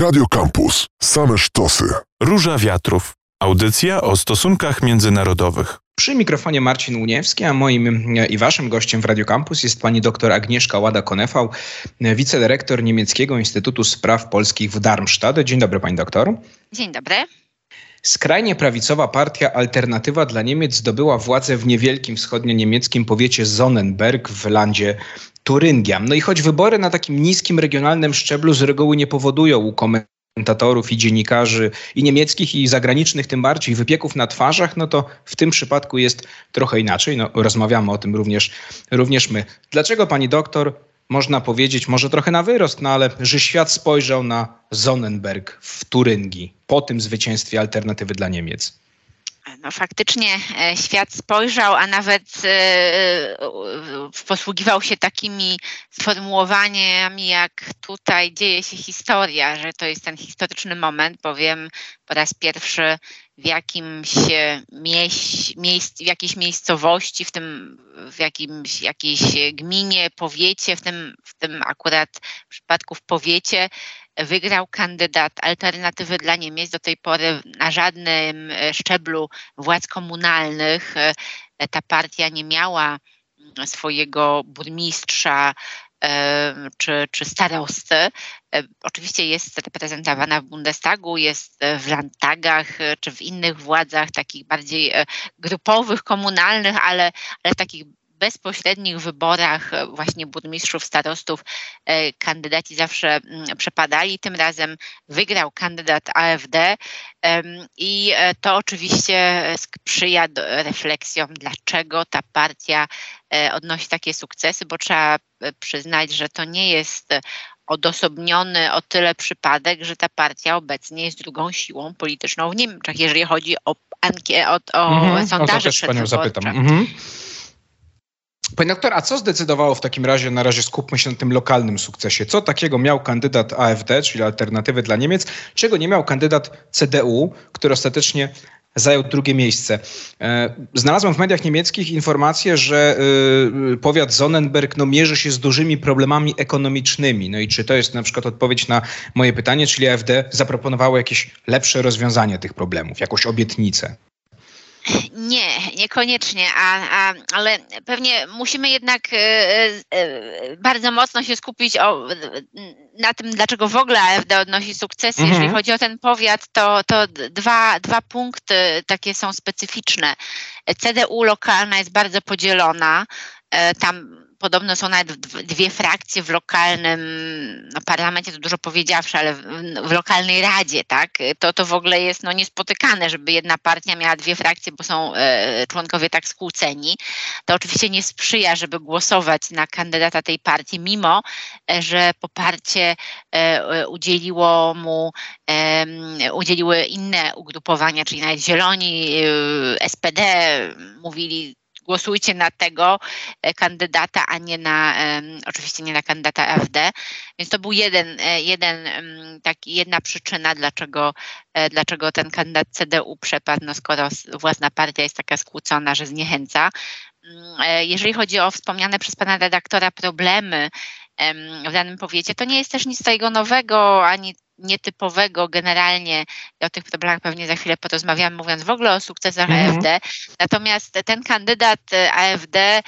Radio Kampus. Same sztosy. Róża Wiatrów. Audycja o stosunkach międzynarodowych. Przy mikrofonie Marcin Łuniewski, a moim i waszym gościem w Radio Kampus jest pani dr Agnieszka Łada-Konefał, wicedyrektor Niemieckiego Instytutu Spraw Polskich w Darmstadt. Dzień dobry, pani doktor. Dzień dobry. Skrajnie prawicowa partia Alternatywa dla Niemiec zdobyła władzę w niewielkim wschodnio-niemieckim powiecie Sonnenberg w landzie Turyngia. No i choć wybory na takim niskim regionalnym szczeblu z reguły nie powodują u komentatorów i dziennikarzy i niemieckich i zagranicznych tym bardziej wypieków na twarzach, no to w tym przypadku jest trochę inaczej. No, rozmawiamy o tym również my. Dlaczego pani doktor, można powiedzieć, może trochę na wyrost, no ale że świat spojrzał na Sonnenberg w Turyngii po tym zwycięstwie Alternatywy dla Niemiec? No faktycznie świat spojrzał, a nawet posługiwał się takimi sformułowaniami jak tutaj dzieje się historia, że to jest ten historyczny moment, bowiem po raz pierwszy w jakimś w jakiejś miejscowości, w jakiejś gminie, powiecie, w tym akurat w przypadku w powiecie, wygrał kandydat Alternatywy dla Niemiec. Do tej pory na żadnym szczeblu władz komunalnych ta partia nie miała swojego burmistrza czy starosty. Oczywiście jest reprezentowana w Bundestagu, jest w Landtagach czy w innych władzach takich bardziej grupowych, komunalnych, ale takich bezpośrednich wyborach właśnie burmistrzów, starostów kandydaci zawsze przepadali. Tym razem wygrał kandydat AfD i to oczywiście sprzyja refleksjom, dlaczego ta partia odnosi takie sukcesy, bo trzeba przyznać, że to nie jest odosobniony o tyle przypadek, że ta partia obecnie jest drugą siłą polityczną w Niemczech, jeżeli chodzi o sondaże o to też panią zapytam. Pani doktor, a co zdecydowało w takim razie, na razie skupmy się na tym lokalnym sukcesie, co takiego miał kandydat AfD, czyli Alternatywy dla Niemiec, czego nie miał kandydat CDU, który ostatecznie zajął drugie miejsce? Znalazłem w mediach niemieckich informację, że powiat Sonnenberg mierzy się z dużymi problemami ekonomicznymi. No i czy to jest na przykład odpowiedź na moje pytanie, czyli AfD zaproponowało jakieś lepsze rozwiązanie tych problemów, jakąś obietnicę? Nie, niekoniecznie, ale pewnie musimy jednak bardzo mocno się skupić na tym, dlaczego w ogóle AfD odnosi sukcesy. Jeżeli chodzi o ten powiat, to dwa punkty takie są specyficzne. CDU lokalna jest bardzo podzielona. Tam podobno są nawet dwie frakcje w lokalnym parlamencie, to dużo powiedziawszy, ale w lokalnej radzie, tak? To w ogóle jest niespotykane, żeby jedna partia miała dwie frakcje, bo są członkowie tak skłóceni. To oczywiście nie sprzyja, żeby głosować na kandydata tej partii, mimo że poparcie udzieliły inne ugrupowania, czyli nawet Zieloni, SPD mówili: głosujcie na tego kandydata, a nie na, oczywiście nie na kandydata AfD. Więc to był jedna przyczyna, dlaczego ten kandydat CDU przepadł, skoro własna partia jest taka skłócona, że zniechęca. Jeżeli chodzi o wspomniane przez pana redaktora problemy w danym powiecie, to nie jest też nic tego nowego, ani nietypowego generalnie. O tych problemach pewnie za chwilę porozmawiamy, mówiąc w ogóle o sukcesach AfD. Natomiast ten kandydat AfD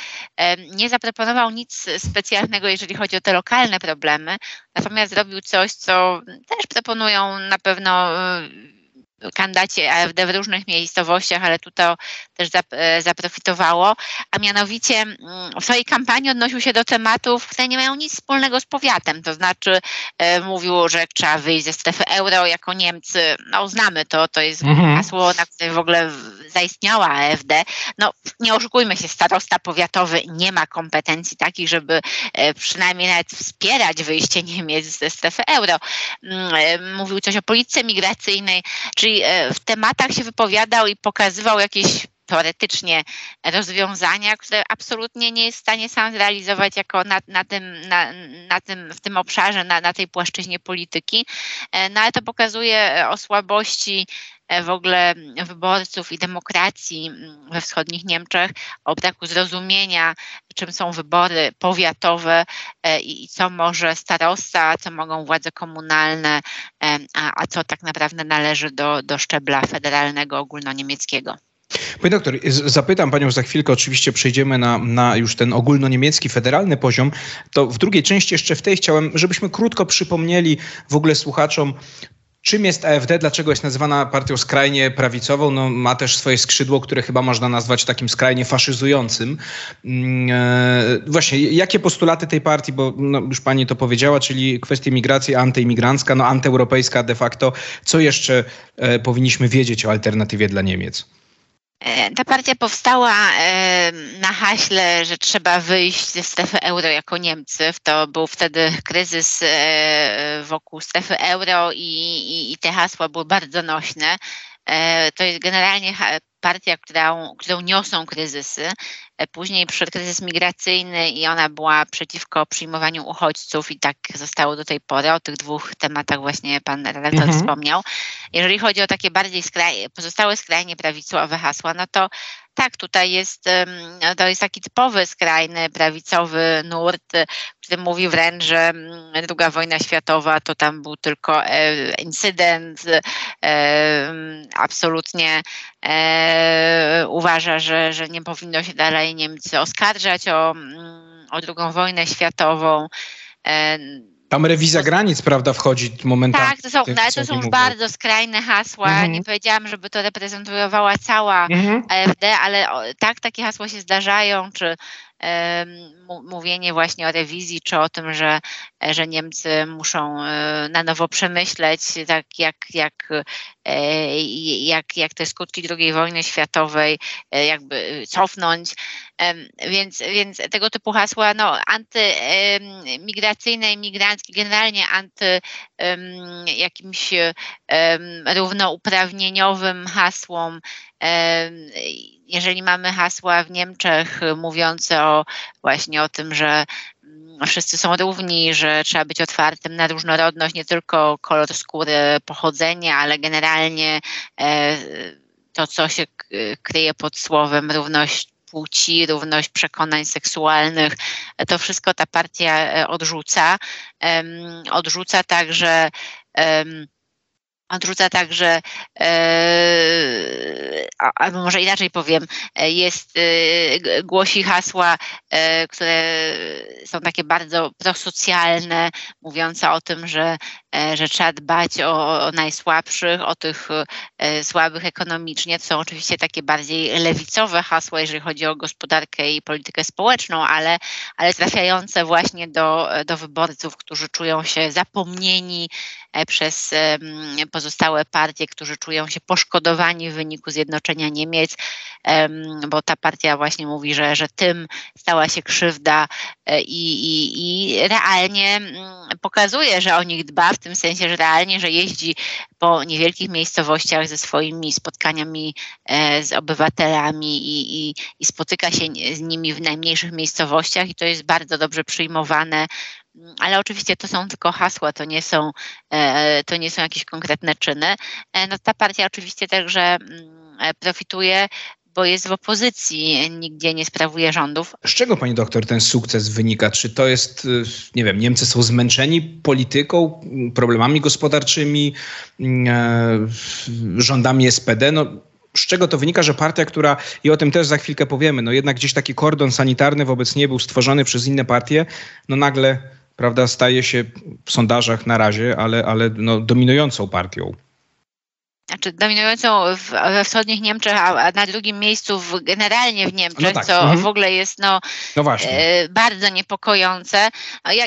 nie zaproponował nic specjalnego, jeżeli chodzi o te lokalne problemy. Natomiast zrobił coś, co też proponują na pewno kandydaci AfD w różnych miejscowościach, ale tu to też zaprofitowało, a mianowicie w swojej kampanii odnosił się do tematów, które nie mają nic wspólnego z powiatem, to znaczy mówił, że trzeba wyjść ze strefy euro jako Niemcy, znamy to jest hasło, na które w ogóle zaistniała AfD, nie oszukujmy się, starosta powiatowy nie ma kompetencji takich, żeby przynajmniej nawet wspierać wyjście Niemiec ze strefy euro. Mówił coś o polityce migracyjnej, czyli w tematach się wypowiadał i pokazywał jakieś teoretycznie rozwiązania, które absolutnie nie jest w stanie sam zrealizować jako w tym obszarze, na tej płaszczyźnie polityki. Ale to pokazuje o słabości w ogóle wyborców i demokracji we wschodnich Niemczech, o braku zrozumienia, czym są wybory powiatowe i co może starosta, co mogą władze komunalne, a co tak naprawdę należy do szczebla federalnego, ogólnoniemieckiego. Pani doktor, zapytam Panią za chwilkę, oczywiście przejdziemy na już ten ogólnoniemiecki, federalny poziom. To w drugiej części jeszcze w tej chciałem, żebyśmy krótko przypomnieli w ogóle słuchaczom, czym jest AfD, dlaczego jest nazywana partią skrajnie prawicową. No, ma też swoje skrzydło, które chyba można nazwać takim skrajnie faszyzującym. Właśnie, jakie postulaty tej partii, bo no, już Pani to powiedziała, czyli kwestie migracji, antyimigrancka, no antyeuropejska de facto. Co jeszcze powinniśmy wiedzieć o Alternatywie dla Niemiec? Ta partia powstała na haśle, że trzeba wyjść ze strefy euro jako Niemcy. To był wtedy kryzys wokół strefy euro i te hasła były bardzo nośne. To jest generalnie partia, którą niosą kryzysy. Później przyszedł kryzys migracyjny i ona była przeciwko przyjmowaniu uchodźców i tak zostało do tej pory. O tych dwóch tematach właśnie pan redaktor wspomniał. Jeżeli chodzi o takie bardziej pozostałe skrajnie prawicowe hasła, no to tak, tutaj to jest taki typowy skrajny prawicowy nurt, który mówi wręcz, że II wojna światowa to tam był tylko incydent. Absolutnie uważa, że nie powinno się dalej Niemcy oskarżać o II wojnę światową. Tam rewizja granic, prawda, wchodzi momentami. Tak, to są już bardzo skrajne hasła. Nie powiedziałam, żeby to reprezentowała cała AfD, ale takie hasła się zdarzają, czy mówienie właśnie o rewizji, czy o tym, że Niemcy muszą na nowo przemyśleć, tak jak te skutki II wojny światowej jakby cofnąć. Więc tego typu hasła antymigracyjne, imigranckie, generalnie jakimś równouprawnieniowym hasłom. Jeżeli mamy hasła w Niemczech mówiące właśnie o tym, że wszyscy są równi, że trzeba być otwartym na różnorodność, nie tylko kolor skóry, pochodzenie, ale generalnie to, co się kryje pod słowem równość płci, równość przekonań seksualnych, to wszystko ta partia odrzuca. Odrzuca także, albo może inaczej powiem, głosi hasła, które są takie bardzo prosocjalne, mówiące o tym, że trzeba dbać o najsłabszych, o tych słabych ekonomicznie. To są oczywiście takie bardziej lewicowe hasła, jeżeli chodzi o gospodarkę i politykę społeczną, ale trafiające właśnie do wyborców, którzy czują się zapomnieni przez pozostałe partie, którzy czują się poszkodowani w wyniku zjednoczenia Niemiec, bo ta partia właśnie mówi, że tym stała się krzywda i realnie pokazuje, że o nich dba, w tym sensie, że realnie, że jeździ po niewielkich miejscowościach ze swoimi spotkaniami z obywatelami i spotyka się z nimi w najmniejszych miejscowościach i to jest bardzo dobrze przyjmowane. Ale oczywiście to są tylko hasła, to nie są jakieś konkretne czyny. Ta partia oczywiście także profituje, bo jest w opozycji, nigdzie nie sprawuje rządów. Z czego, pani doktor, ten sukces wynika? Czy to jest, nie wiem, Niemcy są zmęczeni polityką, problemami gospodarczymi, rządami SPD? No, z czego to wynika, że partia, która, i o tym też za chwilkę powiemy, no jednak gdzieś taki kordon sanitarny wobec niej był stworzony przez inne partie, no nagle, prawda, staje się w sondażach na razie, ale no, dominującą partią. Znaczy dominującą we wschodnich Niemczech, a na drugim miejscu generalnie w Niemczech, no tak, co w ogóle jest bardzo niepokojące.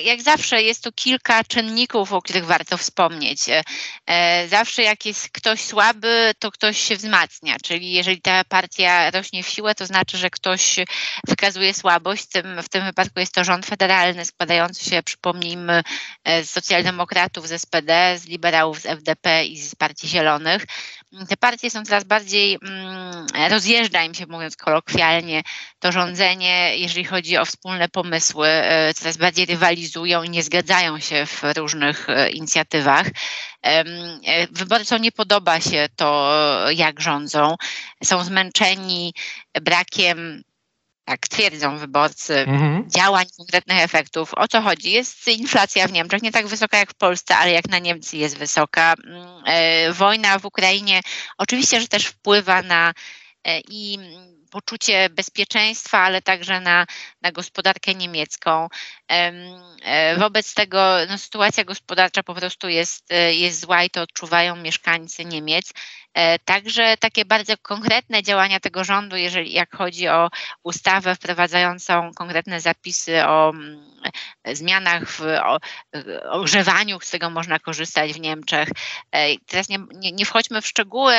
Jak zawsze jest tu kilka czynników, o których warto wspomnieć. Zawsze jak jest ktoś słaby, to ktoś się wzmacnia, czyli jeżeli ta partia rośnie w siłę, to znaczy, że ktoś wykazuje słabość. W tym wypadku jest to rząd federalny składający się, przypomnijmy, z socjaldemokratów, z SPD, z liberałów, z FDP i z Partii Zielonych. Te partie są coraz bardziej, rozjeżdża im się, mówiąc kolokwialnie, to rządzenie, jeżeli chodzi o wspólne pomysły, coraz bardziej rywalizują i nie zgadzają się w różnych inicjatywach. Wyborcom nie podoba się to, jak rządzą. Są zmęczeni brakiem, tak twierdzą wyborcy, działań, konkretnych efektów. O co chodzi? Jest inflacja w Niemczech, nie tak wysoka jak w Polsce, ale jak na Niemcy jest wysoka. Wojna w Ukrainie oczywiście, że też wpływa na i poczucie bezpieczeństwa, ale także na gospodarkę niemiecką. Wobec tego no, sytuacja gospodarcza po prostu jest zła i to odczuwają mieszkańcy Niemiec. Także takie bardzo konkretne działania tego rządu, jeżeli jak chodzi o ustawę wprowadzającą konkretne zapisy o zmianach w ogrzewaniu, z tego można korzystać w Niemczech. Teraz nie wchodźmy w szczegóły,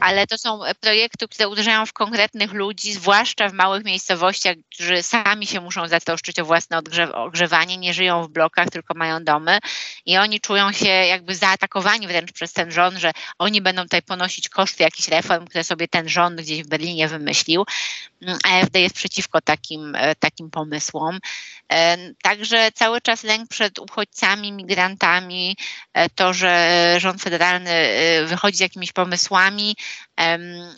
ale to są projekty, które uderzają w konkretnych ludzi, zwłaszcza w małych miejscowościach, którzy sami się muszą zatroszczyć o własne ogrzewanie, nie żyją w blokach, tylko mają domy i oni czują się jakby zaatakowani wręcz przez ten rząd, że oni będą tutaj ponosić koszty jakichś reform, które sobie ten rząd gdzieś w Berlinie wymyślił. AfD jest przeciwko takim pomysłom. Także cały czas lęk przed uchodźcami, migrantami, to, że rząd federalny wychodzi z jakimiś pomysłami,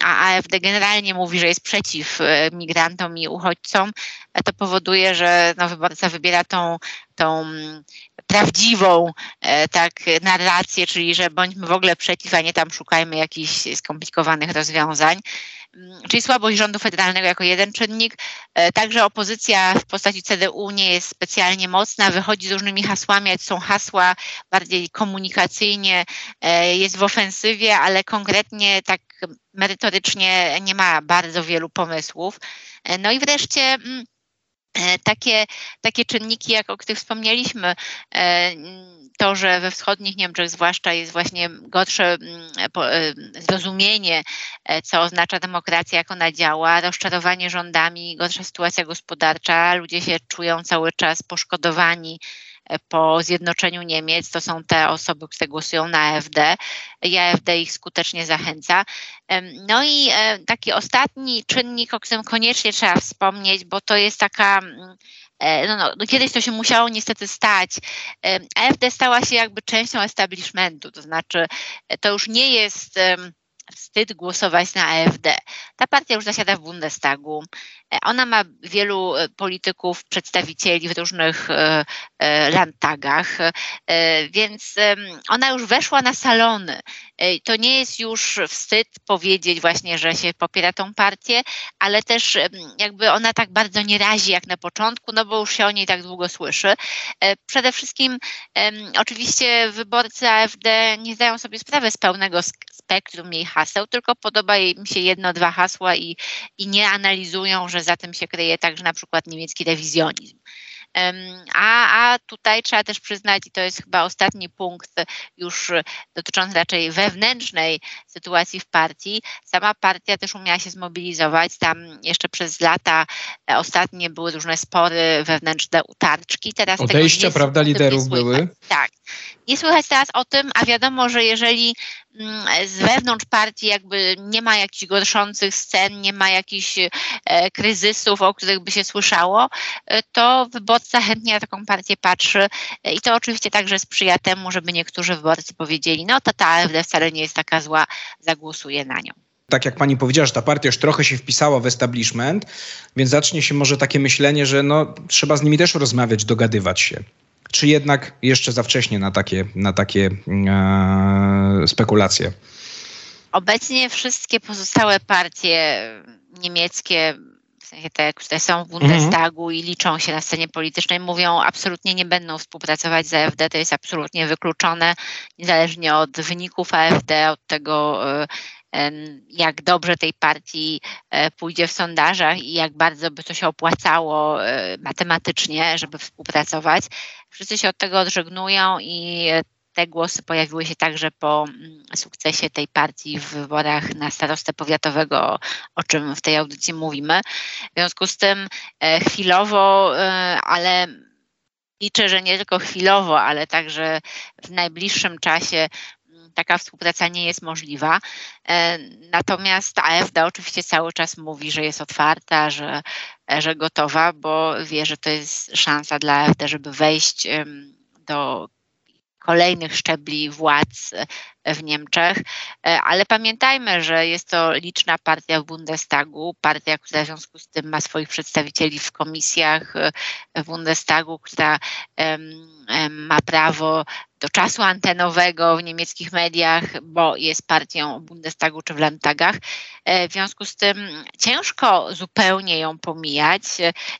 a AfD generalnie mówi, że jest przeciw migrantom i uchodźcom, to powoduje, że no, wyborca wybiera tą prawdziwą narrację, czyli że bądźmy w ogóle przeciw, a nie tam szukajmy jakichś skomplikowanych rozwiązań. Czyli słabość rządu federalnego jako jeden czynnik. Także opozycja w postaci CDU nie jest specjalnie mocna, wychodzi z różnymi hasłami, ale są hasła bardziej komunikacyjnie, jest w ofensywie, ale konkretnie tak merytorycznie nie ma bardzo wielu pomysłów. No i wreszcie takie czynniki, jak o których wspomnieliśmy, to, że we wschodnich Niemczech zwłaszcza jest właśnie gorsze zrozumienie, co oznacza demokracja, jak ona działa, rozczarowanie rządami, gorsza sytuacja gospodarcza, ludzie się czują cały czas poszkodowani po zjednoczeniu Niemiec, to są te osoby, które głosują na AfD i AfD ich skutecznie zachęca. No i taki ostatni czynnik, o którym koniecznie trzeba wspomnieć, bo to jest taka... No, kiedyś to się musiało niestety stać. AfD stała się jakby częścią establishmentu, to znaczy to już nie jest... wstyd głosować na AfD. Ta partia już zasiada w Bundestagu. Ona ma wielu polityków, przedstawicieli w różnych landtagach, więc ona już weszła na salony. To nie jest już wstyd powiedzieć właśnie, że się popiera tą partię, ale też jakby ona tak bardzo nie razi jak na początku, no bo już się o niej tak długo słyszy. Przede wszystkim oczywiście wyborcy AfD nie zdają sobie sprawy z pełnego spektrum jej haseł, tylko podoba im się jedno, dwa hasła i nie analizują, że za tym się kryje także na przykład niemiecki rewizjonizm. A tutaj trzeba też przyznać, i to jest chyba ostatni punkt już dotyczący raczej wewnętrznej sytuacji w partii, sama partia też umiała się zmobilizować, tam jeszcze przez lata ostatnie były różne spory wewnętrzne, utarczki. Teraz odejścia, tego nie, prawda, liderów były. Tak. Nie słychać teraz o tym, a wiadomo, że jeżeli z wewnątrz partii jakby nie ma jakichś gorszących scen, nie ma jakichś kryzysów, o których by się słyszało, to wyborca chętnie na taką partię patrzy i to oczywiście także sprzyja temu, żeby niektórzy wyborcy powiedzieli, no to ta AfD wcale nie jest taka zła, zagłosuje na nią. Tak jak pani powiedziała, że ta partia już trochę się wpisała w establishment, więc zacznie się może takie myślenie, że no, trzeba z nimi też rozmawiać, dogadywać się. Czy jednak jeszcze za wcześnie na takie spekulacje? Obecnie wszystkie pozostałe partie niemieckie, w sensie te, które są w Bundestagu i liczą się na scenie politycznej, mówią, absolutnie nie będą współpracować z AfD, to jest absolutnie wykluczone, niezależnie od wyników AfD, od tego... jak dobrze tej partii pójdzie w sondażach i jak bardzo by to się opłacało matematycznie, żeby współpracować. Wszyscy się od tego odżegnują i te głosy pojawiły się także po sukcesie tej partii w wyborach na starostę powiatowego, o czym w tej audycji mówimy. W związku z tym chwilowo, ale liczę, że nie tylko chwilowo, ale także w najbliższym czasie taka współpraca nie jest możliwa. Natomiast AfD oczywiście cały czas mówi, że jest otwarta, że gotowa, bo wie, że to jest szansa dla AfD, żeby wejść do kolejnych szczebli władz w Niemczech, ale pamiętajmy, że jest to liczna partia w Bundestagu, partia, która w związku z tym ma swoich przedstawicieli w komisjach w Bundestagu, która ma prawo do czasu antenowego w niemieckich mediach, bo jest partią w Bundestagu czy w Landtagach. W związku z tym ciężko zupełnie ją pomijać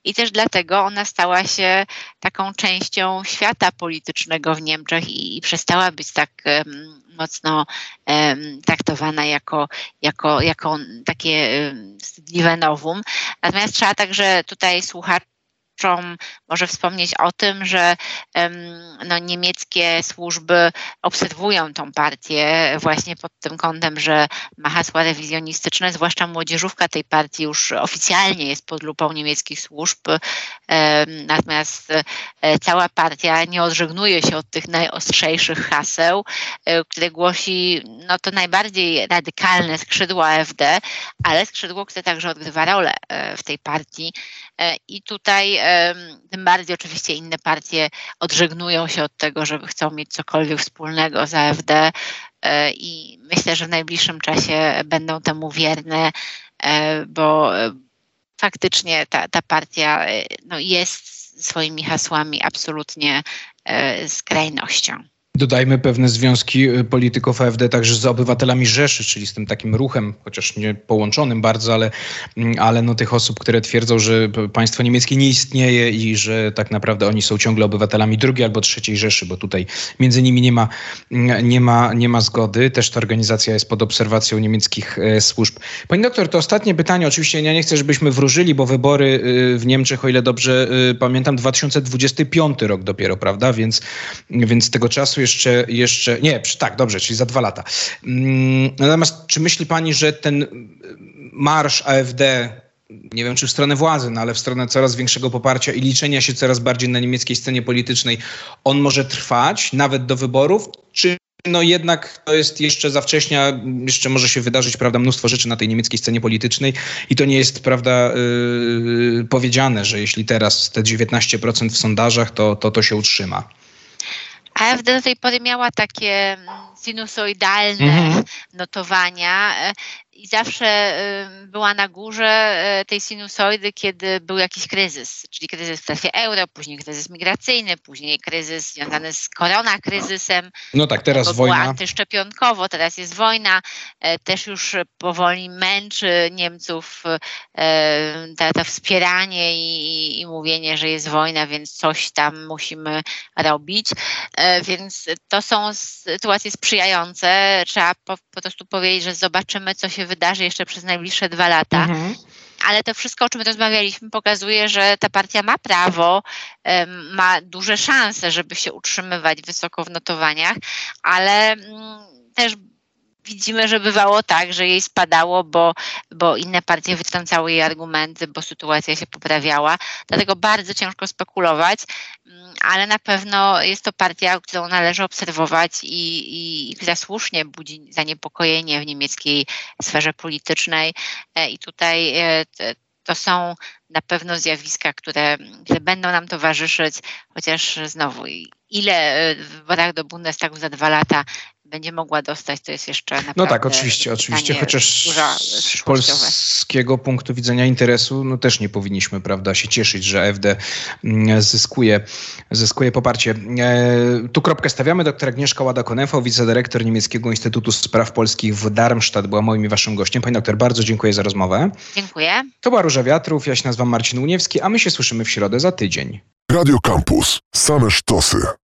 i też dlatego ona stała się taką częścią świata politycznego w Niemczech i przestała być tak mocno traktowana jako takie wstydliwe nowum. Natomiast trzeba także tutaj słuchaczom może wspomnieć o tym, że niemieckie służby obserwują tą partię właśnie pod tym kątem, że ma hasła rewizjonistyczne, zwłaszcza młodzieżówka tej partii już oficjalnie jest pod lupą niemieckich służb, natomiast cała partia nie odżegnuje się od tych najostrzejszych haseł, które głosi to najbardziej radykalne skrzydło AfD, ale skrzydło, które także odgrywa rolę w tej partii i tutaj tym bardziej oczywiście inne partie odżegnują się od tego, że chcą mieć cokolwiek wspólnego z AfD i myślę, że w najbliższym czasie będą temu wierne, bo faktycznie ta partia jest swoimi hasłami absolutnie skrajnością. Dodajmy pewne związki polityków AfD także z Obywatelami Rzeszy, czyli z tym takim ruchem, chociaż nie połączonym bardzo, ale tych osób, które twierdzą, że państwo niemieckie nie istnieje i że tak naprawdę oni są ciągle obywatelami drugiej albo trzeciej Rzeszy, bo tutaj między nimi nie ma zgody. Też ta organizacja jest pod obserwacją niemieckich służb. Pani doktor, to ostatnie pytanie. Oczywiście ja nie chcę, żebyśmy wróżyli, bo wybory w Niemczech, o ile dobrze pamiętam, 2025 rok dopiero, prawda? Więc tego czasu jeszcze nie, tak, dobrze, czyli za 2 lata. Natomiast czy myśli pani, że ten marsz AfD, nie wiem czy w stronę władzy, ale w stronę coraz większego poparcia i liczenia się coraz bardziej na niemieckiej scenie politycznej, on może trwać nawet do wyborów? Czy jednak to jest jeszcze za wcześnie, jeszcze może się wydarzyć, prawda, mnóstwo rzeczy na tej niemieckiej scenie politycznej i to nie jest, prawda, powiedziane, że jeśli teraz te 19% w sondażach, to się utrzyma? AfD do tej pory miała takie sinusoidalne notowania i zawsze była na górze tej sinusoidy, kiedy był jakiś kryzys, czyli kryzys w strefie euro, później kryzys migracyjny, później kryzys związany z koronakryzysem. No tak, teraz wojna. Była antyszczepionkowo, teraz jest wojna, też już powoli męczy Niemców to wspieranie i mówienie, że jest wojna, więc coś tam musimy robić, więc to są sytuacje sprzyjające. Trzeba po prostu powiedzieć, że zobaczymy, co się wydarzy jeszcze przez najbliższe 2 lata. Ale to wszystko, o czym rozmawialiśmy, pokazuje, że ta partia ma prawo, ma duże szanse, żeby się utrzymywać wysoko w notowaniach, ale też widzimy, że bywało tak, że jej spadało, bo inne partie wytrącały jej argumenty, bo sytuacja się poprawiała. Dlatego bardzo ciężko spekulować, ale na pewno jest to partia, którą należy obserwować i która słusznie budzi zaniepokojenie w niemieckiej sferze politycznej. I tutaj to są na pewno zjawiska, które będą nam towarzyszyć, chociaż znowu ile w wyborach do Bundestagu za 2 lata będzie mogła dostać, to jest jeszcze naprawdę... No tak, oczywiście, chociaż z polskiego punktu widzenia interesu, też nie powinniśmy, prawda, się cieszyć, że AfD zyskuje poparcie. Tu kropkę stawiamy. Doktor Agnieszka Łada-Konefał, wicedyrektor Niemieckiego Instytutu Spraw Polskich w Darmstadt, była moim i waszym gościem. Pani doktor, bardzo dziękuję za rozmowę. Dziękuję. To była Róża Wiatrów, ja się nazywam Marcin Łuniewski, a my się słyszymy w środę za tydzień. Radio Kampus. Same sztosy.